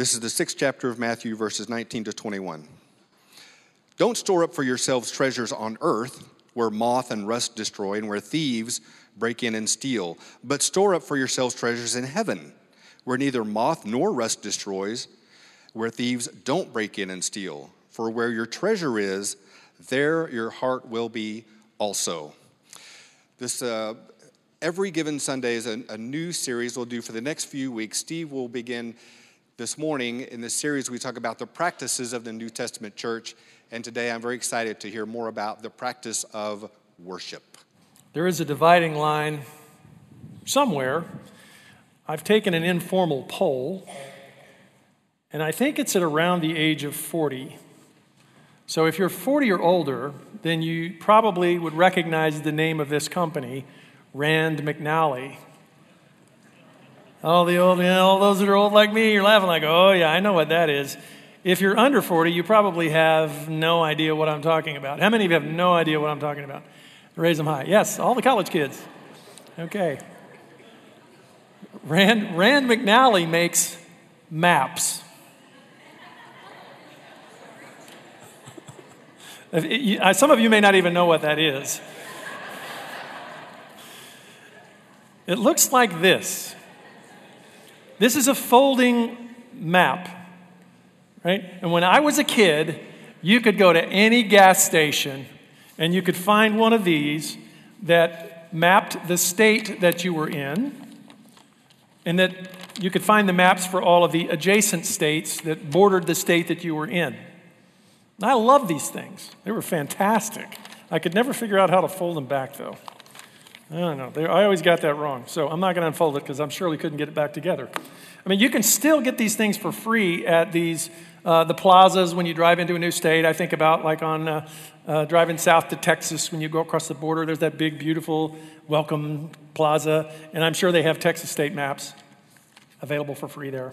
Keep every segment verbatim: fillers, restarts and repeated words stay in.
This is the sixth chapter of Matthew, verses nineteen to twenty-one. Don't store up for yourselves treasures on earth, where moth and rust destroy, and where thieves break in and steal. But store up for yourselves treasures in heaven, where neither moth nor rust destroys, where thieves don't break in and steal. For where your treasure is, there your heart will be also. This uh, every given Sunday is a, a new series we'll do for the next few weeks. Steve will begin this morning in this series. We talk about the practices of the New Testament church. And today I'm very excited to hear more about the practice of worship. There is a dividing line somewhere. I've taken an informal poll, and I think it's at around the age of forty. So if you're forty or older, then you probably would recognize the name of this company, Rand McNally. All the old, you know, all those that are old like me, you're laughing like, oh yeah, I know what that is. If you're under forty, you probably have no idea what I'm talking about. How many of you have no idea what I'm talking about? Raise them high. Yes, all the college kids. Okay. Rand, Rand McNally makes maps. Some of you may not even know what that is. It looks like this. This is a folding map, right? And when I was a kid, you could go to any gas station and you could find one of these that mapped the state that you were in. And that you could find the maps for all of the adjacent states that bordered the state that you were in. And I love these things. They were fantastic. I could never figure out how to fold them back, though. I don't know. They, I always got that wrong. So I'm not going to unfold it because I'm surely couldn't get it back together. I mean, you can still get these things for free at these uh, the plazas when you drive into a new state. I think about like on uh, uh, driving south to Texas when you go across the border. There's that big, beautiful welcome plaza, and I'm sure they have Texas state maps available for free there.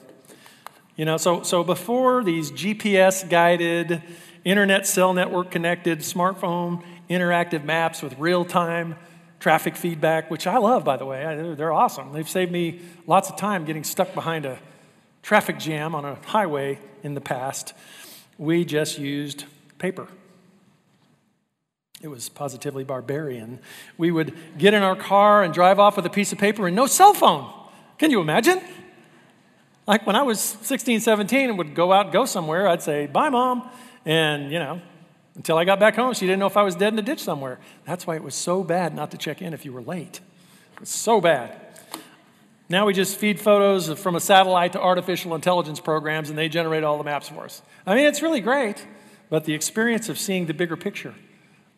You know, so so before these G P S-guided, internet cell network-connected, smartphone interactive maps with real-time traffic feedback, which I love, by the way. I, they're awesome. They've saved me lots of time getting stuck behind a traffic jam on a highway in the past. We just used paper. It was positively barbarian. We would get in our car and drive off with a piece of paper and no cell phone. Can you imagine? Like when I was sixteen, seventeen and would go out and go somewhere, I'd say, bye, Mom. And, you know, until I got back home, she didn't know if I was dead in a ditch somewhere. That's why it was so bad not to check in if you were late. It was so bad. Now we just feed photos from a satellite to artificial intelligence programs, and they generate all the maps for us. I mean, it's really great, but the experience of seeing the bigger picture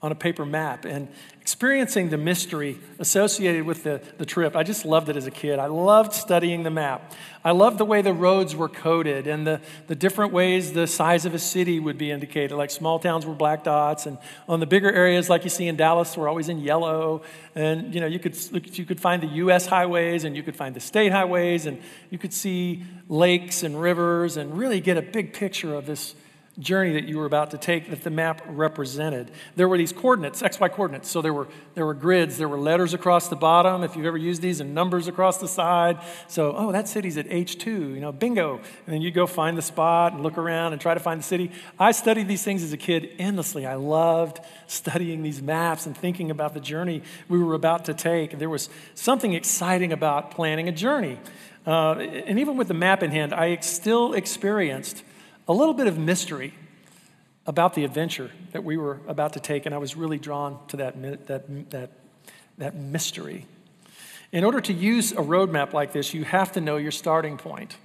on a paper map and experiencing the mystery associated with the, the trip. I just loved it as a kid. I loved studying the map. I loved the way the roads were coded and the, the different ways the size of a city would be indicated, like small towns were black dots, and on the bigger areas like you see in Dallas were always in yellow. And you know, you could you could find the U S highways and you could find the state highways, and you could see lakes and rivers and really get a big picture of this journey that you were about to take that the map represented. There were these coordinates, X Y coordinates. So there were there were grids, there were letters across the bottom, if you've ever used these, and numbers across the side. So, oh, that city's at H two, you know, bingo. And then you go find the spot and look around and try to find the city. I studied these things as a kid endlessly. I loved studying these maps and thinking about the journey we were about to take. And there was something exciting about planning a journey. Uh, and even with the map in hand, I still experienced a little bit of mystery about the adventure that we were about to take, and I was really drawn to that, that, that, that mystery. In order to use a roadmap like this, you have to know your starting point,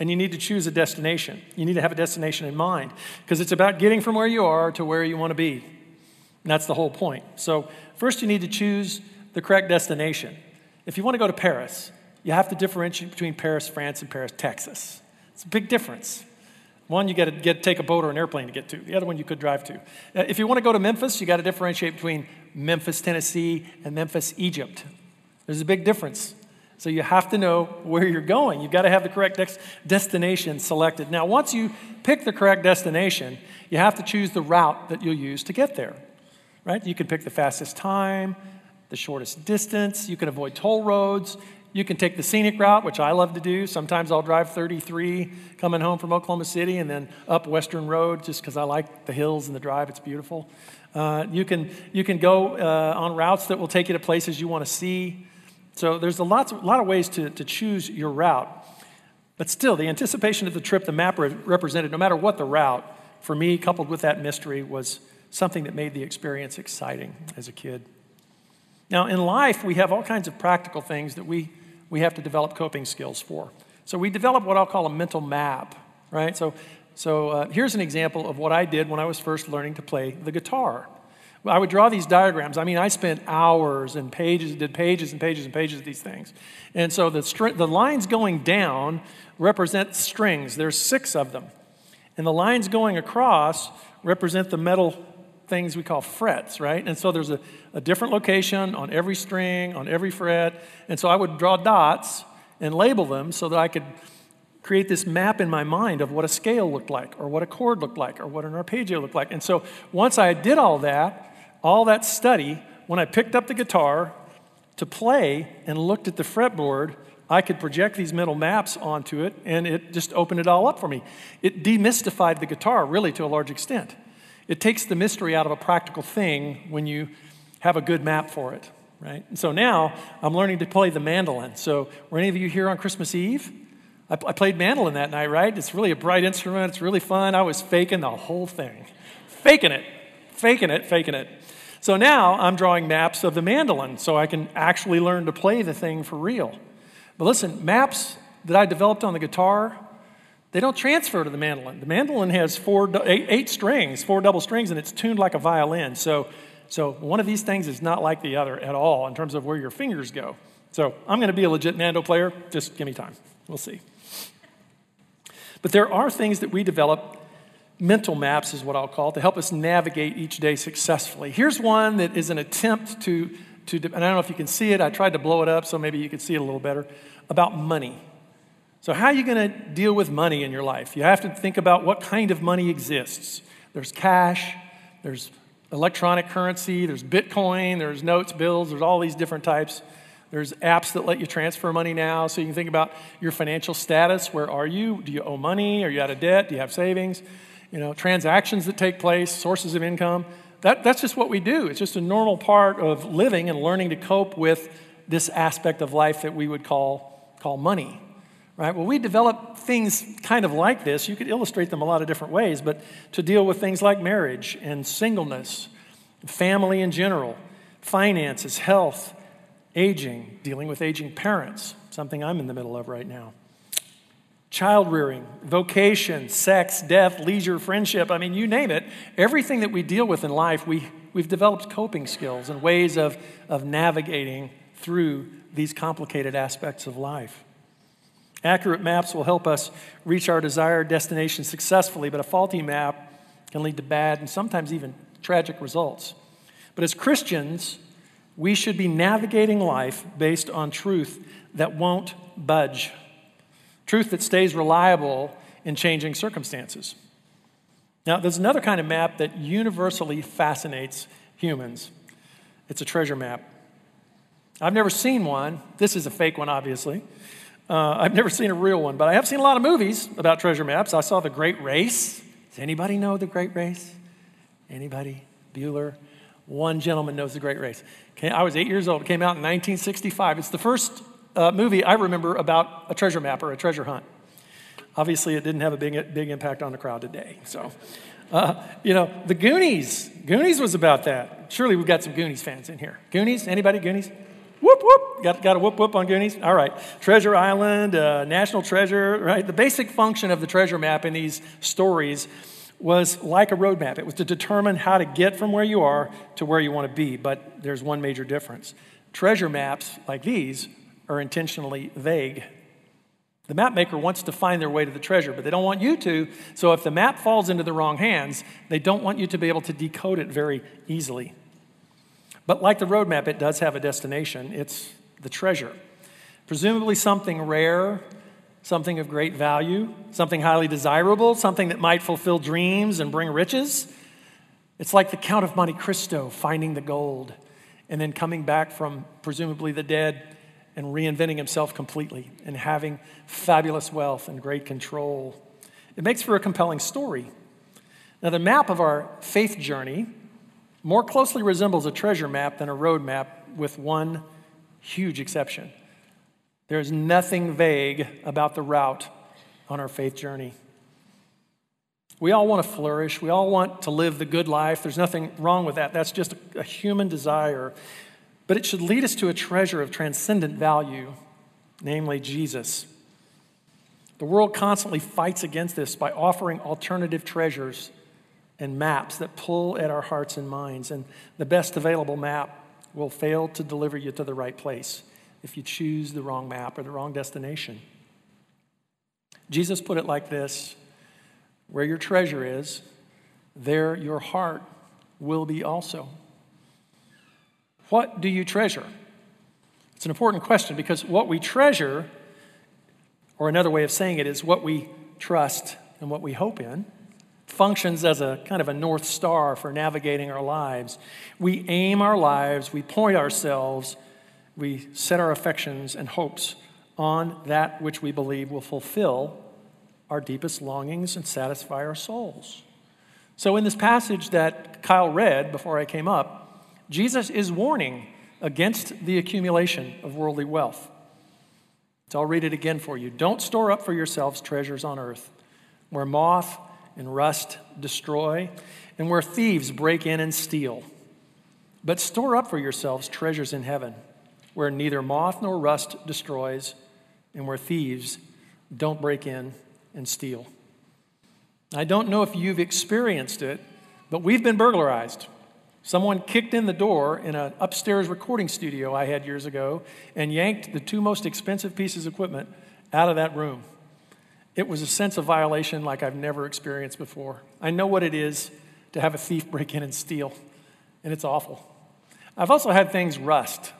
and you need to choose a destination. You need to have a destination in mind, because it's about getting from where you are to where you want to be, and that's the whole point. So first you need to choose the correct destination. If you want to go to Paris, you have to differentiate between Paris, France, and Paris, Texas. It's a big difference. One, you got to get take a boat or an airplane to get to. The other one you could drive to. If you want to go to Memphis, you got to differentiate between Memphis, Tennessee, and Memphis, Egypt. There's a big difference. So you have to know where you're going. You've got to have the correct des- destination selected. Now, once you pick the correct destination, you have to choose the route that you'll use to get there, right? You can pick the fastest time, the shortest distance. You can avoid toll roads. You can take the scenic route, which I love to do. Sometimes I'll drive thirty-three coming home from Oklahoma City and then up Western Road just because I like the hills and the drive. It's beautiful. Uh, you can you can go uh, on routes that will take you to places you want to see. So there's a lot, lot of ways to, to choose your route. But still, the anticipation of the trip the map re- represented, no matter what the route, for me, coupled with that mystery, was something that made the experience exciting as a kid. Now, in life, we have all kinds of practical things that we, we have to develop coping skills for. So we develop what I'll call a mental map, right? So, so uh, here's an example of what I did when I was first learning to play the guitar. I would draw these diagrams. I mean, I spent hours and pages, did pages and pages and pages of these things. And so the str- the lines going down represent strings. There's six of them. And the lines going across represent the metal things we call frets, right? And so there's a, a different location on every string, on every fret. And so I would draw dots and label them so that I could create this map in my mind of what a scale looked like, or what a chord looked like, or what an arpeggio looked like. And so once I did all that, all that study, when I picked up the guitar to play and looked at the fretboard, I could project these mental maps onto it, and it just opened it all up for me. It demystified the guitar, really, to a large extent. It takes the mystery out of a practical thing when you have a good map for it, right? And so now I'm learning to play the mandolin. So were any of you here on Christmas Eve? I, I played mandolin that night, right? It's really a bright instrument. It's really fun. I was faking the whole thing. Faking it. Faking it. Faking it. So now I'm drawing maps of the mandolin so I can actually learn to play the thing for real. But listen, maps that I developed on the guitar, they don't transfer to the mandolin. The mandolin has four, eight, eight strings, four double strings, and it's tuned like a violin. So, so one of these things is not like the other at all in terms of where your fingers go. So I'm going to be a legit mando player. Just give me time. We'll see. But there are things that we develop. Mental maps is what I'll call it, to help us navigate each day successfully. Here's one that is an attempt to, to, and I don't know if you can see it, I tried to blow it up so maybe you can see it a little better, about money. So how are you going to deal with money in your life? You have to think about what kind of money exists. There's cash, there's electronic currency, there's Bitcoin, there's notes, bills, there's all these different types. There's apps that let you transfer money now, so you can think about your financial status. Where are you? Do you owe money? Are you out of debt? Do you have savings? You know, transactions that take place, sources of income. That, that's just what we do. It's just a normal part of living and learning to cope with this aspect of life that we would call, call money, right? Well, we develop things kind of like this. You could illustrate them a lot of different ways, but to deal with things like marriage and singleness, family in general, finances, health, aging, dealing with aging parents, something I'm in the middle of right now. Child rearing, vocation, sex, death, leisure, friendship, I mean, you name it. Everything that we deal with in life, we, we've developed coping skills and ways of, of navigating through these complicated aspects of life. Accurate maps will help us reach our desired destination successfully, but a faulty map can lead to bad and sometimes even tragic results. But as Christians, we should be navigating life based on truth that won't budge, truth that stays reliable in changing circumstances. Now, there's another kind of map that universally fascinates humans. It's a treasure map. I've never seen one. This is a fake one, obviously. Uh, I've never seen a real one, but I have seen a lot of movies about treasure maps. I saw The Great Race. Does anybody know The Great Race? Anybody? Bueller? One gentleman knows The Great Race. I was eight years old. It came out in nineteen sixty-five. It's the first uh, movie I remember about a treasure map or a treasure hunt. Obviously, it didn't have a big big impact on the crowd today. So, uh, you know, The Goonies. Goonies was about that. Surely we've got some Goonies fans in here. Goonies? Anybody? Goonies? Whoop, whoop. Got, got a whoop, whoop on Goonies? All right. Treasure Island, uh, National Treasure, right? The basic function of the treasure map in these stories was like a roadmap. It was to determine how to get from where you are to where you want to be, but there's one major difference. Treasure maps like these are intentionally vague. The map maker wants to find their way to the treasure, but they don't want you to, so if the map falls into the wrong hands, they don't want you to be able to decode it very easily. But like the roadmap, it does have a destination. It's the treasure. Presumably something rare, something of great value, something highly desirable, something that might fulfill dreams and bring riches. It's like the Count of Monte Cristo finding the gold and then coming back from presumably the dead and reinventing himself completely and having fabulous wealth and great control. It makes for a compelling story. Now, the map of our faith journey more closely resembles a treasure map than a road map, with one huge exception. There is nothing vague about the route on our faith journey. We all want to flourish. We all want to live the good life. There's nothing wrong with that. That's just a human desire. But it should lead us to a treasure of transcendent value, namely Jesus. The world constantly fights against this by offering alternative treasures and maps that pull at our hearts and minds. And the best available map will fail to deliver you to the right place if you choose the wrong map or the wrong destination. Jesus put it like this: where your treasure is, there your heart will be also. What do you treasure? It's an important question, because what we treasure, or another way of saying it, is what we trust and what we hope in, functions as a kind of a north star for navigating our lives. We aim our lives, we point ourselves, we set our affections and hopes on that which we believe will fulfill our deepest longings and satisfy our souls. So in this passage that Kyle read before I came up, Jesus is warning against the accumulation of worldly wealth. So I'll read it again for you. Don't store up for yourselves treasures on earth, where moth and rust destroy, and where thieves break in and steal. But store up for yourselves treasures in heaven, where neither moth nor rust destroys, and where thieves don't break in and steal. I don't know if you've experienced it, but we've been burglarized. Someone kicked in the door in an upstairs recording studio I had years ago and yanked the two most expensive pieces of equipment out of that room. It was a sense of violation like I've never experienced before. I know what it is to have a thief break in and steal, and it's awful. I've also had things rust,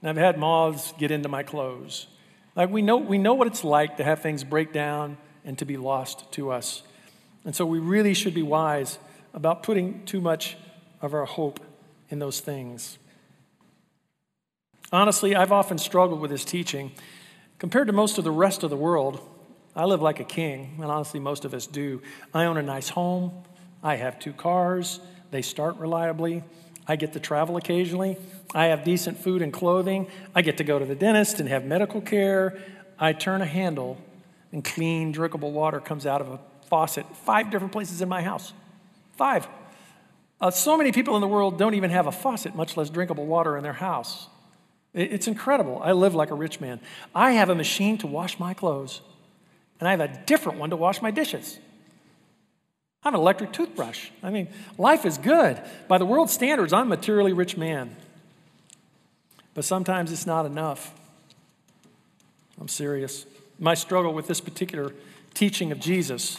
and I've had moths get into my clothes. Like we know, we know what it's like to have things break down and to be lost to us. And so we really should be wise about putting too much of our hope in those things. Honestly, I've often struggled with this teaching. Compared to most of the rest of the world, I live like a king, and honestly, most of us do. I own a nice home. I have two cars. They start reliably. I get to travel occasionally. I have decent food and clothing. I get to go to the dentist and have medical care. I turn a handle, and clean, drinkable water comes out of a faucet. Five different places in my house. Five. Uh, so many people in the world don't even have a faucet, much less drinkable water in their house. It, it's incredible. I live like a rich man. I have a machine to wash my clothes, and I have a different one to wash my dishes. I have an electric toothbrush. I mean, life is good. By the world's standards, I'm a materially rich man. But sometimes it's not enough. I'm serious. My struggle with this particular teaching of Jesus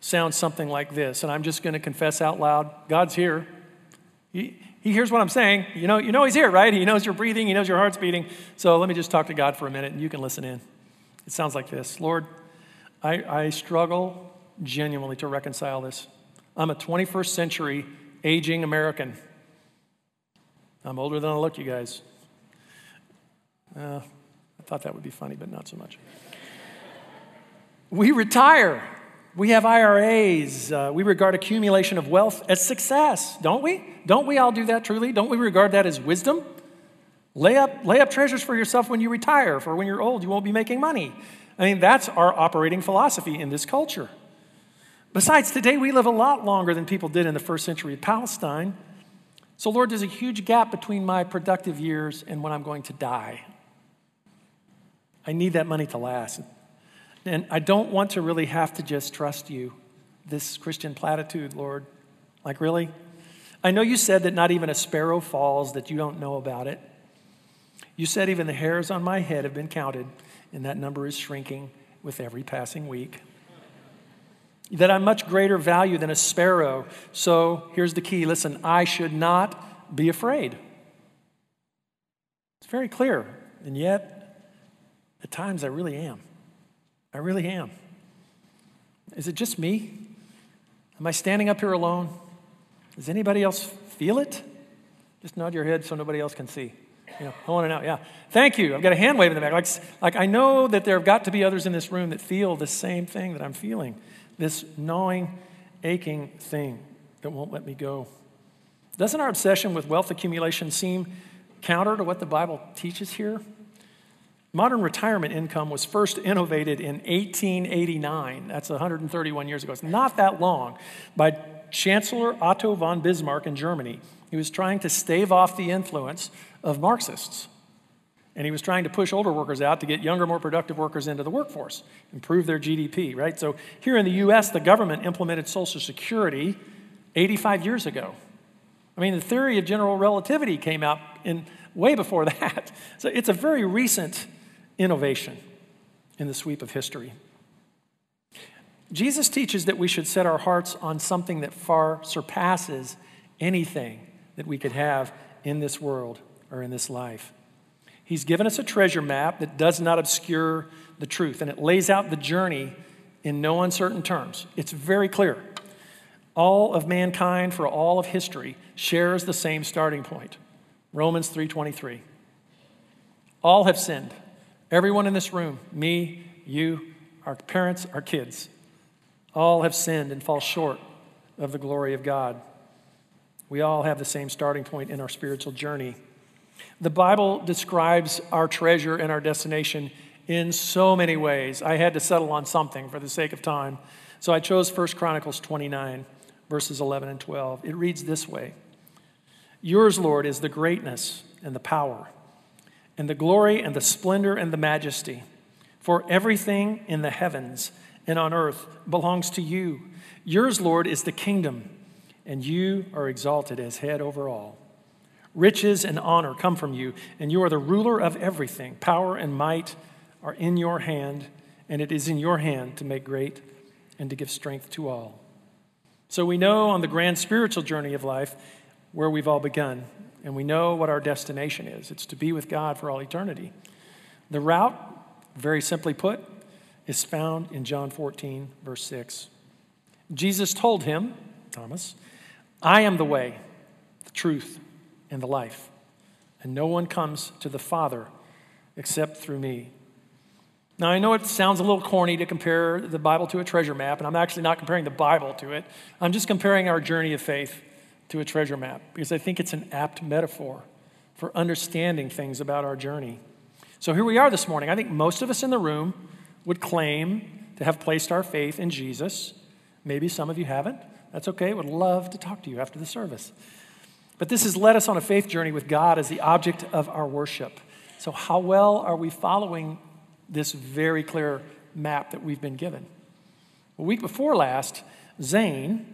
sounds something like this, and I'm just going to confess out loud, God's here. He, he hears what I'm saying. You know, you know he's here, right? He knows you're breathing. He knows your heart's beating. So let me just talk to God for a minute, and you can listen in. It sounds like this. Lord, I, I struggle genuinely to reconcile this. I'm a twenty-first century aging American. I'm older than I look, you guys. Uh, I thought that would be funny, but not so much. We retire. We have I R As. Uh, we regard accumulation of wealth as success, don't we? Don't we all do that truly? Don't we regard that as wisdom? Lay up, lay up treasures for yourself when you retire, for when you're old, you won't be making money. I mean, that's our operating philosophy in this culture. Besides, today we live a lot longer than people did in the first century of Palestine. So, Lord, there's a huge gap between my productive years and when I'm going to die. I need that money to last. And I don't want to really have to just trust you, this Christian platitude, Lord. Like, really? I know you said that not even a sparrow falls, that you don't know about it. You said even the hairs on my head have been counted, and that number is shrinking with every passing week. That I'm much greater value than a sparrow. So here's the key. Listen, I should not be afraid. It's very clear. And yet, at times I really am. I really am. Is it just me? Am I standing up here alone? Does anybody else feel it? Just nod your head so nobody else can see. You know, on and out, yeah. Thank you. I've got a hand wave in the back. Like, like I know that there have got to be others in this room that feel the same thing that I'm feeling, this gnawing, aching thing that won't let me go. Doesn't our obsession with wealth accumulation seem counter to what the Bible teaches here? Modern retirement income was first innovated in eighteen eighty-nine. That's one hundred thirty-one years ago. It's not that long. By Chancellor Otto von Bismarck in Germany. He was trying to stave off the influence of Marxists. And he was trying to push older workers out to get younger, more productive workers into the workforce, improve their G D P, right? So here in the U S, the government implemented Social Security eighty-five years ago. I mean, the theory of general relativity came out in way before that. So it's a very recent innovation in the sweep of history. Jesus teaches that we should set our hearts on something that far surpasses anything that we could have in this world or in this life. He's given us a treasure map that does not obscure the truth, and it lays out the journey in no uncertain terms. It's very clear. All of mankind for all of history shares the same starting point, Romans three twenty-three. All have sinned. Everyone in this room, me, you, our parents, our kids, all have sinned and fall short of the glory of God. We all have the same starting point in our spiritual journey. The Bible describes our treasure and our destination in so many ways. I had to settle on something for the sake of time. So I chose First Chronicles twenty-nine, verses eleven and twelve. It reads this way. Yours, Lord, is the greatness and the power and the glory and the splendor and the majesty. For everything in the heavens and on earth belongs to you. Yours, Lord, is the kingdom, and you are exalted as head over all. Riches and honor come from you, and you are the ruler of everything. Power and might are in your hand, and it is in your hand to make great and to give strength to all. So we know on the grand spiritual journey of life where we've all begun, and we know what our destination is. It's to be with God for all eternity. The route, very simply put, is found in John fourteen, verse six. Jesus told him, Thomas, I am the way, the truth, and the life, and no one comes to the Father except through me. Now, I know it sounds a little corny to compare the Bible to a treasure map, and I'm actually not comparing the Bible to it. I'm just comparing our journey of faith to a treasure map because I think it's an apt metaphor for understanding things about our journey. So here we are this morning. I think most of us in the room would claim to have placed our faith in Jesus. Maybe some of you haven't. That's okay. Would love to talk to you after the service. But this has led us on a faith journey with God as the object of our worship. So how well are we following this very clear map that we've been given? A week before last, Zane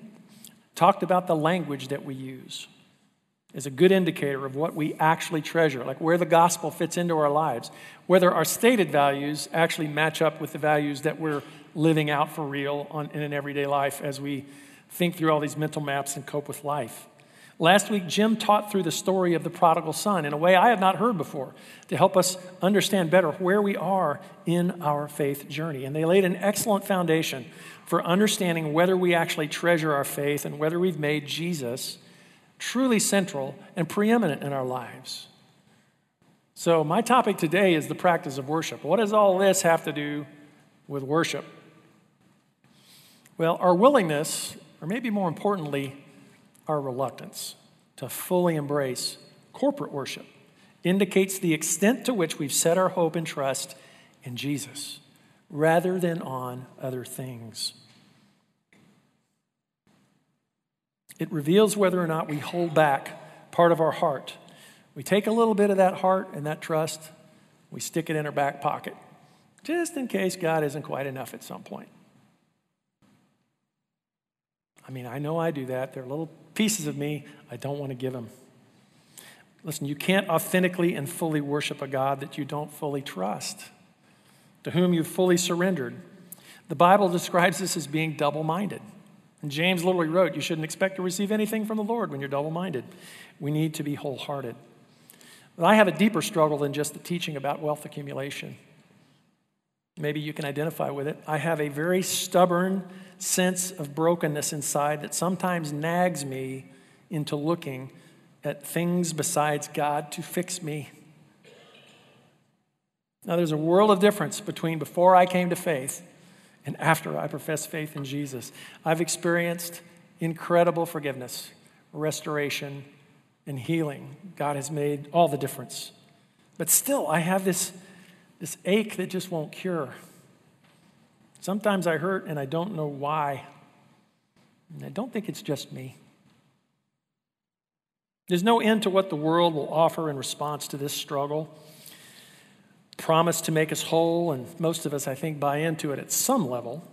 talked about the language that we use as a good indicator of what we actually treasure, like where the gospel fits into our lives, whether our stated values actually match up with the values that we're living out for real on, in an everyday life as we think through all these mental maps and cope with life. Last week, Jim taught through the story of the prodigal son in a way I had not heard before to help us understand better where we are in our faith journey. And they laid an excellent foundation for understanding whether we actually treasure our faith and whether we've made Jesus truly central and preeminent in our lives. So my topic today is the practice of worship. What does all this have to do with worship? Well, our willingness, or maybe more importantly, our reluctance to fully embrace corporate worship, indicates the extent to which we've set our hope and trust in Jesus rather than on other things. It reveals whether or not we hold back part of our heart. We take a little bit of that heart and that trust, we stick it in our back pocket, just in case God isn't quite enough at some point. I mean, I know I do that. There are little pieces of me I don't want to give him. Listen, you can't authentically and fully worship a God that you don't fully trust, to whom you've fully surrendered. The Bible describes this as being double-minded. And James literally wrote, you shouldn't expect to receive anything from the Lord when you're double-minded. We need to be wholehearted. But I have a deeper struggle than just the teaching about wealth accumulation. Maybe you can identify with it. I have a very stubborn sense of brokenness inside that sometimes nags me into looking at things besides God to fix me. Now, there's a world of difference between before I came to faith and after I professed faith in Jesus. I've experienced incredible forgiveness, restoration, and healing. God has made all the difference. But still, I have this, this ache that just won't cure. Sometimes I hurt and I don't know why. And I don't think it's just me. There's no end to what the world will offer in response to this struggle. Promise to make us whole, and most of us, I think, buy into it at some level,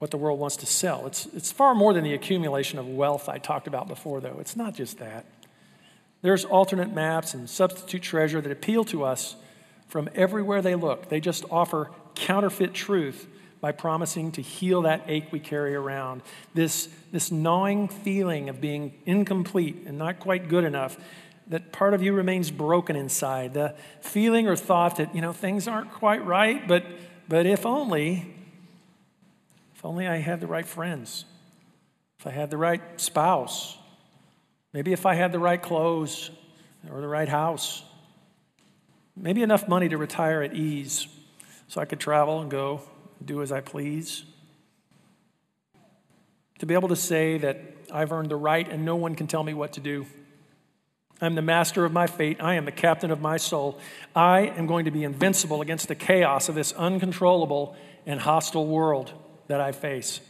what the world wants to sell. It's, it's far more than the accumulation of wealth I talked about before, though. It's not just that. There's alternate maps and substitute treasure that appeal to us from everywhere they look. They just offer counterfeit truth by promising to heal that ache we carry around. This, this gnawing feeling of being incomplete and not quite good enough, that part of you remains broken inside. The feeling or thought that, you know, things aren't quite right, but, but if only, if only I had the right friends, if I had the right spouse, maybe if I had the right clothes or the right house, maybe enough money to retire at ease so I could travel and go do as I please. To be able to say that I've earned the right and no one can tell me what to do. I'm the master of my fate. I am the captain of my soul. I am going to be invincible against the chaos of this uncontrollable and hostile world that I face.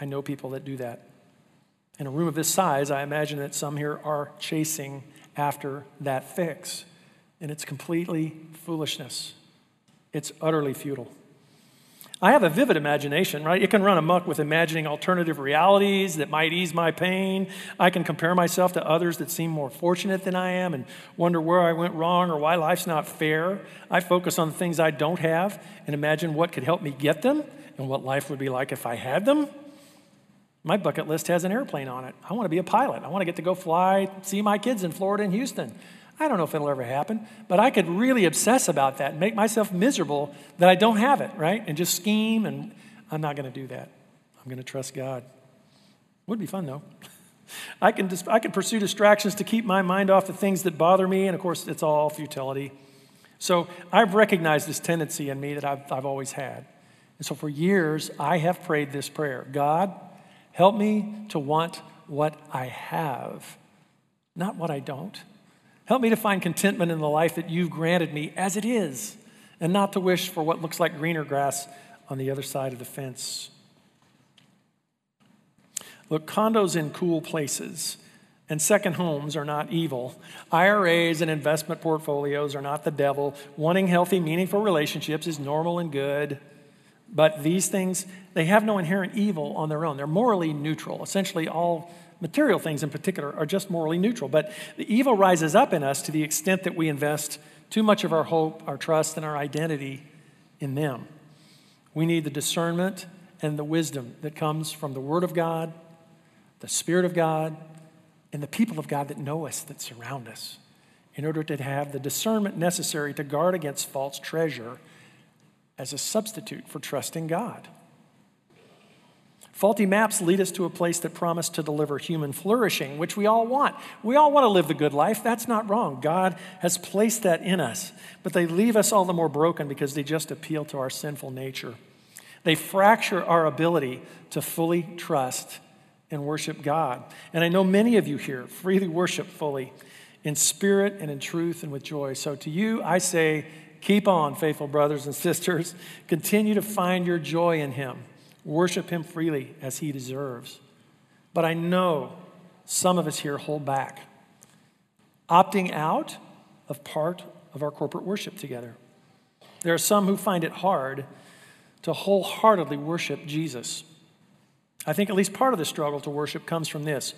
I know people that do that. In a room of this size, I imagine that some here are chasing after that fix. And it's completely foolishness. It's utterly futile. I have a vivid imagination, right? It can run amok with imagining alternative realities that might ease my pain. I can compare myself to others that seem more fortunate than I am and wonder where I went wrong or why life's not fair. I focus on the things I don't have and imagine what could help me get them and what life would be like if I had them. My bucket list has an airplane on it. I want to be a pilot. I want to get to go fly, see my kids in Florida and Houston. I don't know if it'll ever happen, but I could really obsess about that and make myself miserable that I don't have it, right? And just scheme, and I'm not going to do that. I'm going to trust God. Would be fun, though. I can dis- I can pursue distractions to keep my mind off the things that bother me, and of course, it's all futility. So I've recognized this tendency in me that I've, I've always had. And so for years, I have prayed this prayer. God, help me to want what I have, not what I don't. Help me to find contentment in the life that you've granted me as it is, and not to wish for what looks like greener grass on the other side of the fence. Look, condos in cool places and second homes are not evil. I R As and investment portfolios are not the devil. Wanting healthy, meaningful relationships is normal and good. But these things, they have no inherent evil on their own. They're morally neutral. Essentially, all material things in particular are just morally neutral. But the evil rises up in us to the extent that we invest too much of our hope, our trust, and our identity in them. We need the discernment and the wisdom that comes from the Word of God, the Spirit of God, and the people of God that know us, that surround us, in order to have the discernment necessary to guard against false treasure as a substitute for trusting God. Faulty maps lead us to a place that promised to deliver human flourishing, which we all want. We all want to live the good life. That's not wrong. God has placed that in us. But they leave us all the more broken because they just appeal to our sinful nature. They fracture our ability to fully trust and worship God. And I know many of you here freely worship fully in spirit and in truth and with joy. So to you, I say, keep on, faithful brothers and sisters. Continue to find your joy in Him. Worship Him freely as He deserves. But I know some of us here hold back, opting out of part of our corporate worship together. There are some who find it hard to wholeheartedly worship Jesus. I think at least part of the struggle to worship comes from this.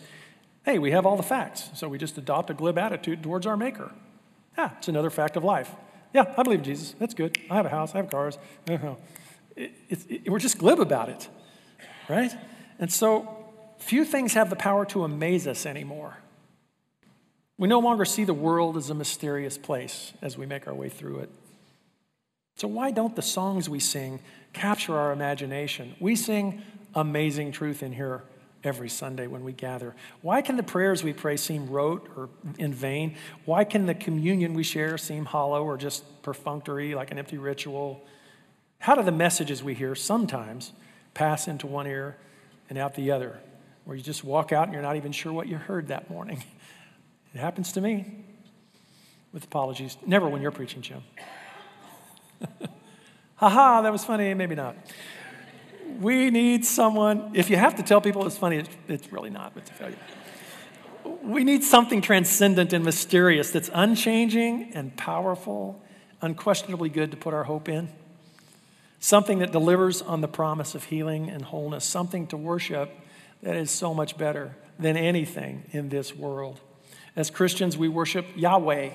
Hey, we have all the facts, so we just adopt a glib attitude towards our Maker. Ah, it's another fact of life. Yeah, I believe in Jesus. That's good. I have a house. I have cars. Uh-huh. It, it, it, we're just glib about it, right? And so few things have the power to amaze us anymore. We no longer see the world as a mysterious place as we make our way through it. So why don't the songs we sing capture our imagination? We sing amazing truth in here every Sunday when we gather? Why can the prayers we pray seem rote or in vain? Why can the communion we share seem hollow or just perfunctory, like an empty ritual? How do the messages we hear sometimes pass into one ear and out the other, where you just walk out and you're not even sure what you heard that morning? It happens to me. With apologies. Never when you're preaching, Jim. Ha-ha, that was funny. Maybe not. We need someone. If you have to tell people it's funny, it's really not. But to tell you. We need something transcendent and mysterious that's unchanging and powerful, unquestionably good to put our hope in. Something that delivers on the promise of healing and wholeness. Something to worship that is so much better than anything in this world. As Christians, we worship Yahweh.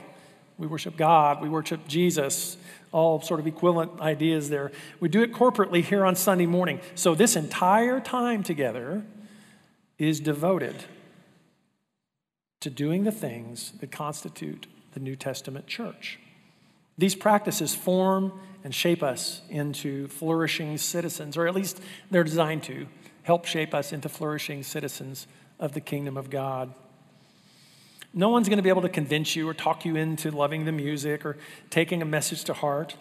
We worship God. We worship Jesus. All sort of equivalent ideas there. We do it corporately here on Sunday morning. So this entire time together is devoted to doing the things that constitute the New Testament church. These practices form and shape us into flourishing citizens, or at least they're designed to help shape us into flourishing citizens of the kingdom of God. No one's going to be able to convince you or talk you into loving the music or taking a message to heart,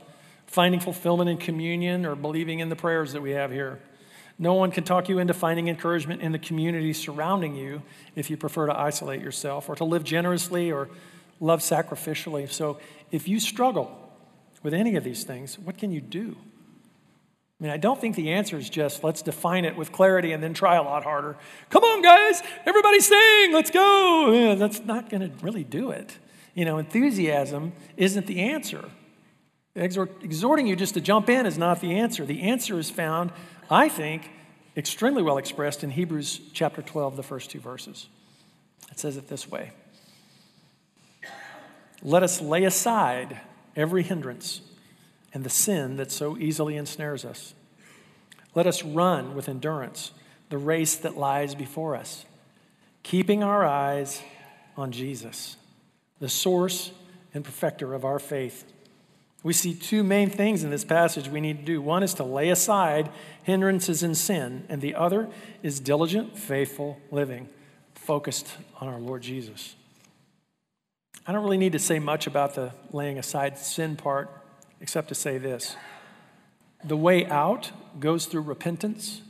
finding fulfillment in communion or believing in the prayers that we have here. No one can talk you into finding encouragement in the community surrounding you if you prefer to isolate yourself or to live generously or love sacrificially. So if you struggle with any of these things, what can you do? I mean, I don't think the answer is just let's define it with clarity and then try a lot harder. Come on, guys. Everybody sing. Let's go. Yeah, that's not going to really do it. You know, enthusiasm isn't the answer. Exhort, exhorting you just to jump in is not the answer. The answer is found, I think, extremely well expressed in Hebrews chapter twelve, the first two verses. It says it this way. Let us lay aside every hindrance and the sin that so easily ensnares us. Let us run with endurance the race that lies before us, keeping our eyes on Jesus, the source and perfecter of our faith. We see two main things in this passage we need to do. One is to lay aside hindrances and sin, and the other is diligent, faithful living, focused on our Lord Jesus. I don't really need to say much about the laying aside sin part, except to say this. The way out goes through repentance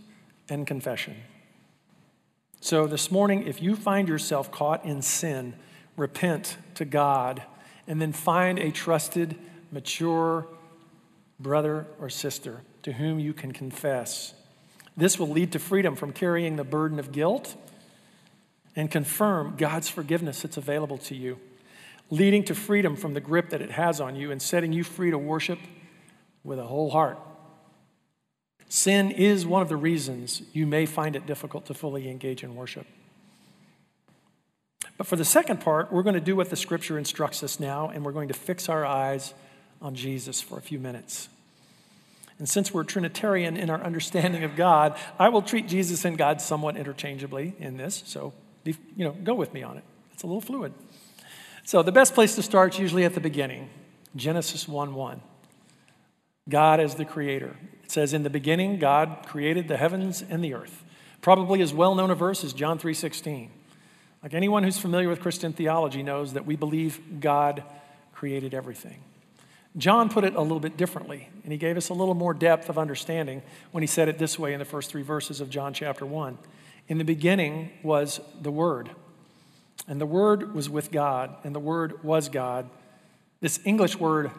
and confession. So this morning, if you find yourself caught in sin, repent to God, and then find a trusted, mature brother or sister to whom you can confess. This will lead to freedom from carrying the burden of guilt and confirm God's forgiveness that's available to you, leading to freedom from the grip that it has on you and setting you free to worship with a whole heart. Sin is one of the reasons you may find it difficult to fully engage in worship. But for the second part, we're going to do what the Scripture instructs us now, and we're going to fix our eyes on Jesus for a few minutes. And since we're Trinitarian in our understanding of God, I will treat Jesus and God somewhat interchangeably in this, so you know, go with me on it. It's a little fluid. So the best place to start is usually at the beginning, Genesis one one. God is the creator. It says, in the beginning, God created the heavens and the earth. Probably as well-known a verse is John three sixteen. Like anyone who's familiar with Christian theology knows that we believe God created everything. John put it a little bit differently, and he gave us a little more depth of understanding when he said it this way in the first three verses of John chapter one. In the beginning was the Word. And the Word was with God, and the Word was God. This English word,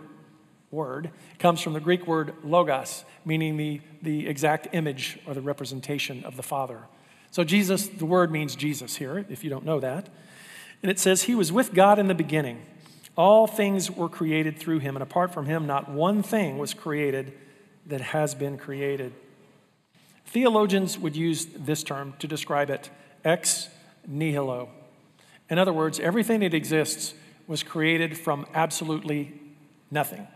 word, comes from the Greek word logos, meaning the, the exact image or the representation of the Father. So Jesus, the Word means Jesus here, if you don't know that. And it says, He was with God in the beginning. All things were created through Him, and apart from Him, not one thing was created that has been created. Theologians would use this term to describe it, ex nihilo. In other words, everything that exists was created from absolutely nothing.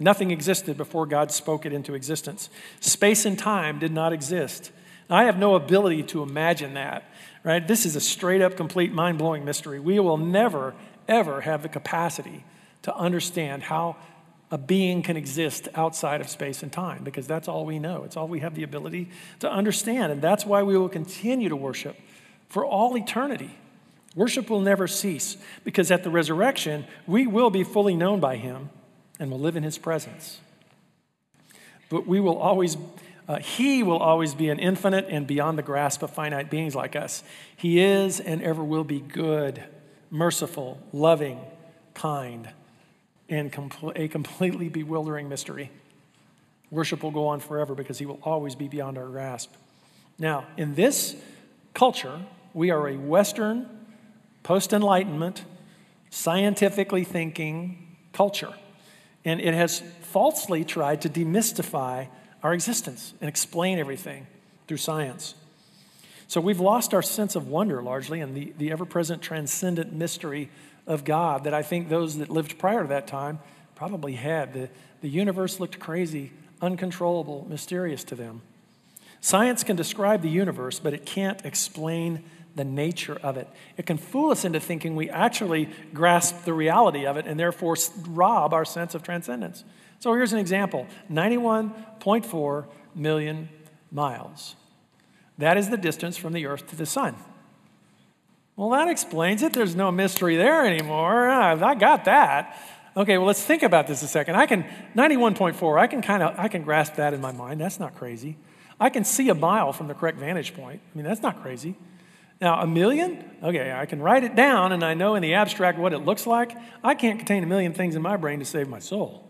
Nothing existed before God spoke it into existence. Space and time did not exist. I have no ability to imagine that, right? This is a straight-up, complete, mind-blowing mystery. We will never, ever have the capacity to understand how a being can exist outside of space and time, because that's all we know. It's all we have the ability to understand. And that's why we will continue to worship for all eternity. Worship will never cease, because at the resurrection, we will be fully known by him and will live in his presence. But we will always, uh, he will always be an infinite and beyond the grasp of finite beings like us. He is and ever will be good, merciful, loving, kind, and compl- a completely bewildering mystery. Worship will go on forever because he will always be beyond our grasp. Now, in this culture, we are a Western, post-Enlightenment, scientifically thinking culture. And it has falsely tried to demystify our existence and explain everything through science. So we've lost our sense of wonder largely and the, the ever-present transcendent mystery of God that I think those that lived prior to that time probably had. The, the universe looked crazy, uncontrollable, mysterious to them. Science can describe the universe, but it can't explain the nature of it. It can fool us into thinking we actually grasp the reality of it and therefore rob our sense of transcendence. So here's an example, ninety-one point four million miles. That is the distance from the Earth to the sun. Well, that explains it. There's no mystery there anymore. I got that. Okay, well, let's think about this a second. I can, ninety-one point four, I can kind of, I can grasp that in my mind. That's not crazy. I can see a mile from the correct vantage point. I mean, that's not crazy. Now, a million? Okay, I can write it down, and I know in the abstract what it looks like. I can't contain a million things in my brain to save my soul.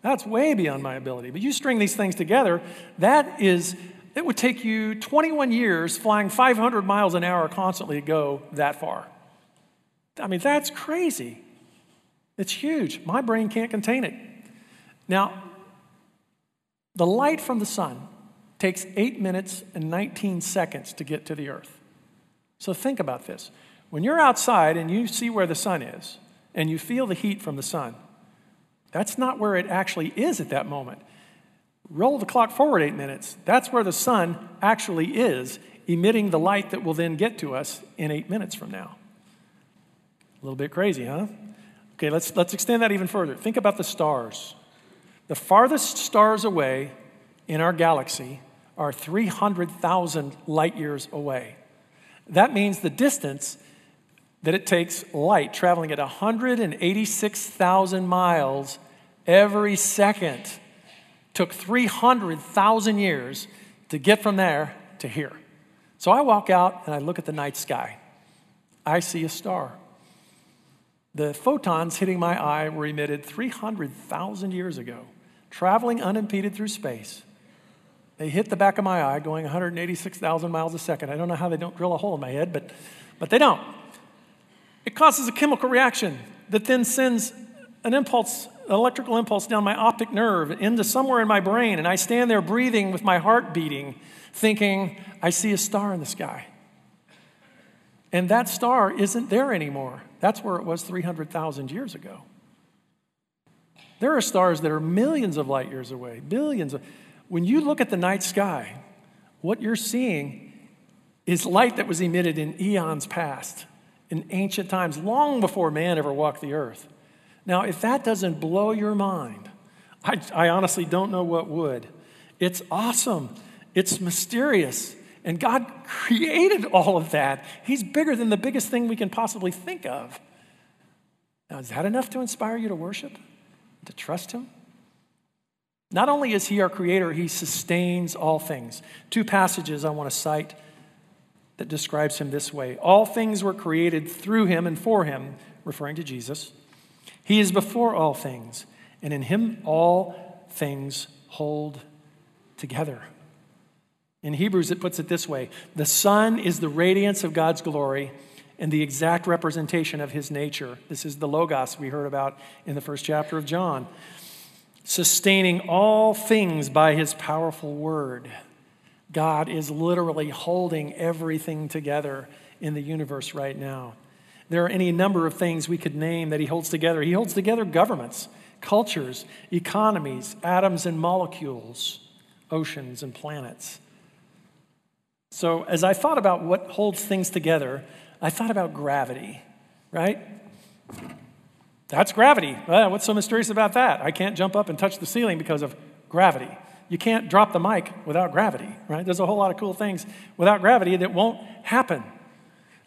That's way beyond my ability. But you string these things together, that is, it would take you twenty-one years flying five hundred miles an hour constantly to go that far. I mean, that's crazy. It's huge. My brain can't contain it. Now, the light from the sun takes eight minutes and nineteen seconds to get to the Earth. So think about this. When you're outside and you see where the sun is and you feel the heat from the sun, that's not where it actually is at that moment. Roll the clock forward eight minutes. That's where the sun actually is, emitting the light that will then get to us in eight minutes from now. A little bit crazy, huh? Okay, let's, let's extend that even further. Think about the stars. The farthest stars away in our galaxy are three hundred thousand light years away. That means the distance that it takes light traveling at one hundred eighty-six thousand miles every second took three hundred thousand years to get from there to here. So I walk out and I look at the night sky. I see a star. The photons hitting my eye were emitted three hundred thousand years ago, traveling unimpeded through space. They hit the back of my eye going one hundred eighty-six thousand miles a second. I don't know how they don't drill a hole in my head, but, but they don't. It causes a chemical reaction that then sends an impulse, an electrical impulse down my optic nerve into somewhere in my brain, and I stand there breathing with my heart beating, thinking, I see a star in the sky. And that star isn't there anymore. That's where it was three hundred thousand years ago. There are stars that are millions of light years away, billions of... When you look at the night sky, what you're seeing is light that was emitted in eons past, in ancient times, long before man ever walked the earth. Now, if that doesn't blow your mind, I, I honestly don't know what would. It's awesome. It's mysterious. And God created all of that. He's bigger than the biggest thing we can possibly think of. Now, is that enough to inspire you to worship, to trust him? Not only is he our creator, he sustains all things. Two passages I want to cite that describes him this way. All things were created through him and for him, referring to Jesus. He is before all things, and in him all things hold together. In Hebrews, it puts it this way. The Son is the radiance of God's glory and the exact representation of his nature. This is the Logos we heard about in the first chapter of John. Sustaining all things by his powerful word. God is literally holding everything together in the universe right now. There are any number of things we could name that he holds together. He holds together governments, cultures, economies, atoms and molecules, oceans and planets. So as I thought about what holds things together, I thought about gravity, right? That's gravity. Uh, what's so mysterious about that? I can't jump up and touch the ceiling because of gravity. You can't drop the mic without gravity, right? There's a whole lot of cool things without gravity that won't happen.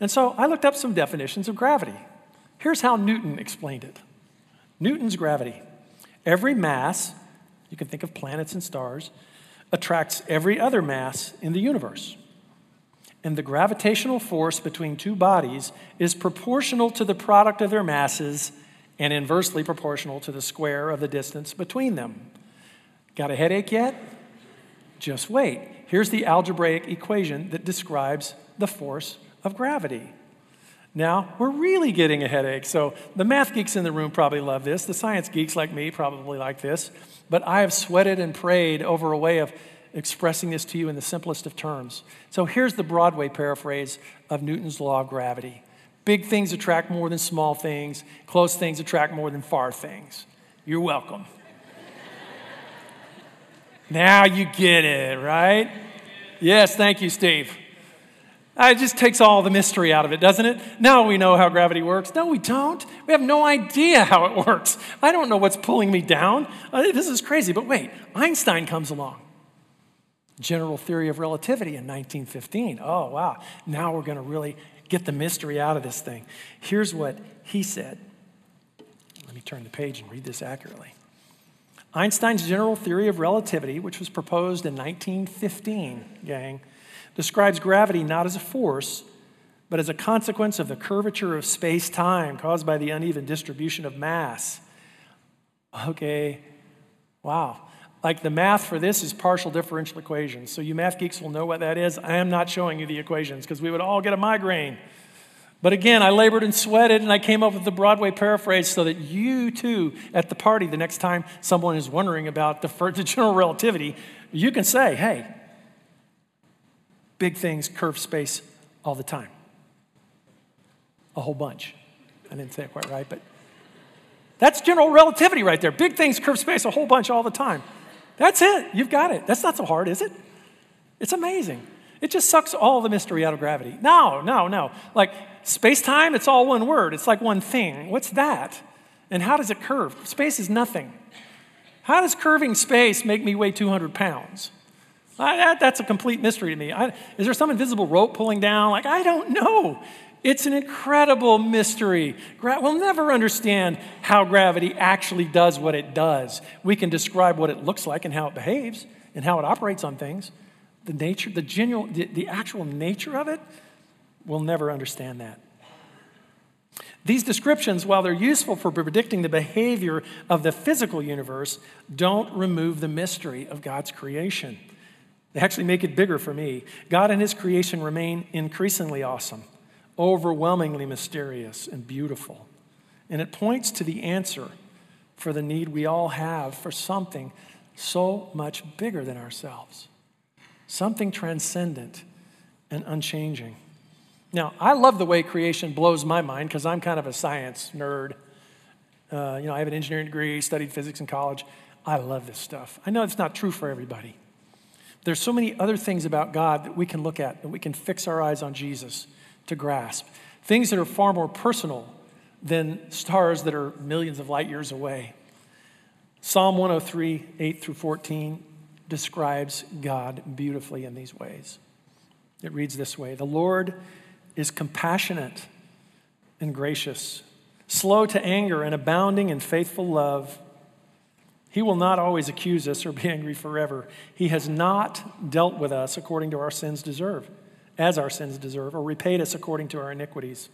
And so I looked up some definitions of gravity. Here's how Newton explained it. Newton's gravity. Every mass, you can think of planets and stars, attracts every other mass in the universe. And the gravitational force between two bodies is proportional to the product of their masses and inversely proportional to the square of the distance between them. Got a headache yet? Just wait. Here's the algebraic equation that describes the force of gravity. Now, we're really getting a headache. So the math geeks in the room probably love this. The science geeks like me probably like this. But I have sweated and prayed over a way of expressing this to you in the simplest of terms. So here's the Broadway paraphrase of Newton's law of gravity. Big things attract more than small things. Close things attract more than far things. You're welcome. Now you get it, right? Yes, thank you, Steve. It just takes all the mystery out of it, doesn't it? Now we know how gravity works. No, we don't. We have no idea how it works. I don't know what's pulling me down. Uh, this is crazy. But wait, Einstein comes along. General theory of relativity in nineteen fifteen. Oh, wow. Now we're going to really get the mystery out of this thing. Here's what he said. Let me turn the page and read this accurately. Einstein's general theory of relativity, which was proposed in nineteen fifteen, gang, describes gravity not as a force, but as a consequence of the curvature of space-time caused by the uneven distribution of mass. Okay, wow. Like the math for this is partial differential equations. So you math geeks will know what that is. I am not showing you the equations because we would all get a migraine. But again, I labored and sweated, and I came up with the Broadway paraphrase so that you, too, at the party the next time someone is wondering about the, the general relativity, you can say, hey, big things curve space all the time. A whole bunch. I didn't say it quite right, but that's general relativity right there. Big things curve space a whole bunch all the time. That's it. You've got it. That's not so hard, is it? It's amazing. It just sucks all the mystery out of gravity. No, no, no. Like space-time, it's all one word. It's like one thing. What's that? And how does it curve? Space is nothing. How does curving space make me weigh two hundred pounds? I, that, that's a complete mystery to me. I, is there some invisible rope pulling down? Like, I don't know. It's an incredible mystery. Gra- we'll never understand how gravity actually does what it does. We can describe what it looks like and how it behaves and how it operates on things. The nature, the genuine, the, the actual nature of it, we'll never understand that. These descriptions, while they're useful for predicting the behavior of the physical universe, don't remove the mystery of God's creation. They actually make it bigger for me. God and his creation remain increasingly awesome, overwhelmingly mysterious and beautiful. And it points to the answer for the need we all have for something so much bigger than ourselves. Something transcendent and unchanging. Now, I love the way creation blows my mind because I'm kind of a science nerd. Uh, you know, I have an engineering degree, studied physics in college. I love this stuff. I know it's not true for everybody. There's so many other things about God that we can look at, that we can fix our eyes on Jesus to grasp. Things that are far more personal than stars that are millions of light years away. Psalm one oh three, eight through fourteen describes God beautifully in these ways. It reads this way: the Lord is compassionate and gracious, slow to anger and abounding in faithful love. He will not always accuse us or be angry forever. He has not dealt with us according to our sins deserve, as our sins deserve, or repaid us according to our iniquities.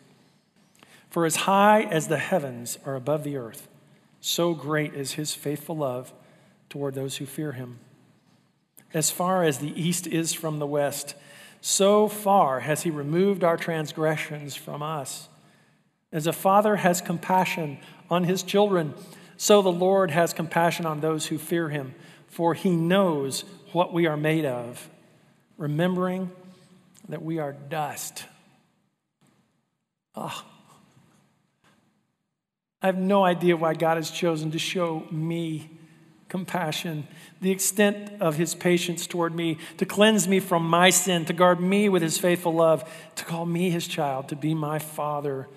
For as high as the heavens are above the earth, so great is his faithful love toward those who fear him. As far as the east is from the west, so far has he removed our transgressions from us. As a father has compassion on his children, so the Lord has compassion on those who fear him, for he knows what we are made of, remembering that we are dust. Oh. I have no idea why God has chosen to show me compassion, the extent of his patience toward me, to cleanse me from my sin, to guard me with his faithful love, to call me his child, to be my father.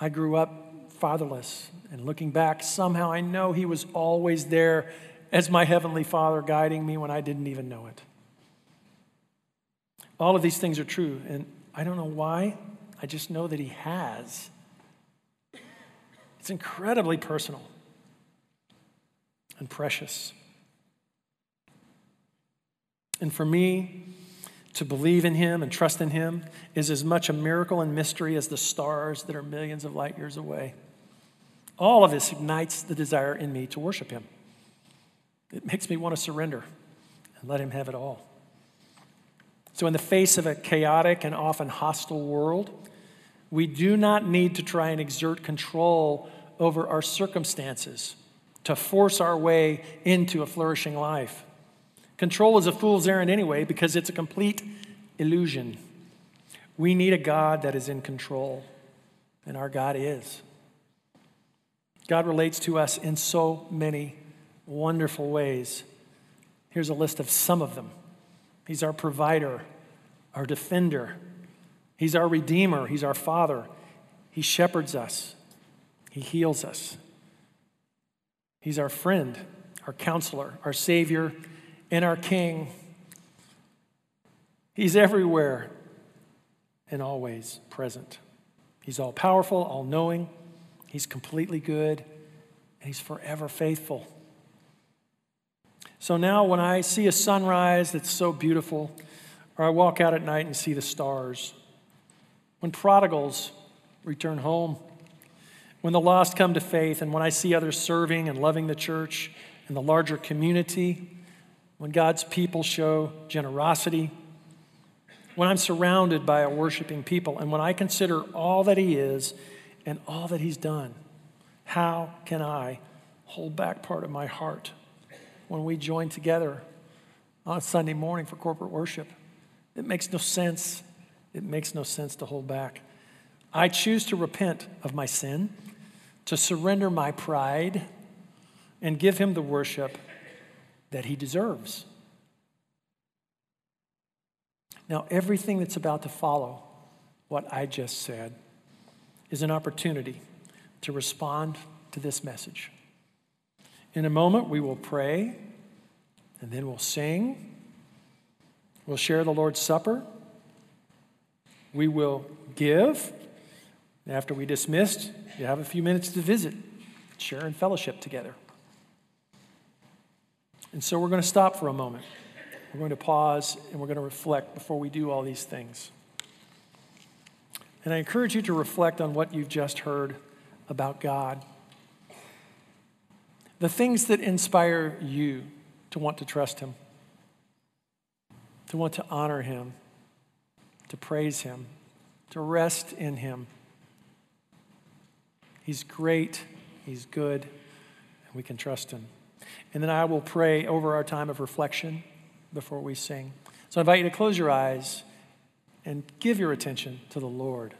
I grew up fatherless. And looking back, somehow I know he was always there as my heavenly Father guiding me when I didn't even know it. All of these things are true, and I don't know why. I just know that he has. It's incredibly personal and precious. And for me, to believe in him and trust in him is as much a miracle and mystery as the stars that are millions of light years away. All of this ignites the desire in me to worship him. It makes me want to surrender and let him have it all. So in the face of a chaotic and often hostile world, we do not need to try and exert control over our circumstances to force our way into a flourishing life. Control is a fool's errand anyway because it's a complete illusion. We need a God that is in control, and our God is. God relates to us in so many wonderful ways. Here's a list of some of them. He's our provider, our defender. He's our redeemer. He's our Father. He shepherds us. He heals us. He's our friend, our counselor, our Savior, and our King. He's everywhere and always present. He's all-powerful, all-knowing. He's completely good, and he's forever faithful. So now when I see a sunrise that's so beautiful, or I walk out at night and see the stars, when prodigals return home, when the lost come to faith, and when I see others serving and loving the church and the larger community, when God's people show generosity, when I'm surrounded by a worshiping people, and when I consider all that he is and all that he's done, how can I hold back part of my heart? When we join together on Sunday morning for corporate worship, it makes no sense. It makes no sense to hold back. I choose to repent of my sin, to surrender my pride, and give him the worship that he deserves. Now, everything that's about to follow what I just said is an opportunity to respond to this message. In a moment, we will pray, and then we'll sing. We'll share the Lord's Supper. We will give. After we dismiss, you have a few minutes to visit, share in fellowship together. And so we're going to stop for a moment. We're going to pause, and we're going to reflect before we do all these things. And I encourage you to reflect on what you've just heard about God. The things that inspire you to want to trust him, to want to honor him, to praise him, to rest in him. He's great, he's good, and we can trust him. And then I will pray over our time of reflection before we sing. So I invite you to close your eyes and give your attention to the Lord.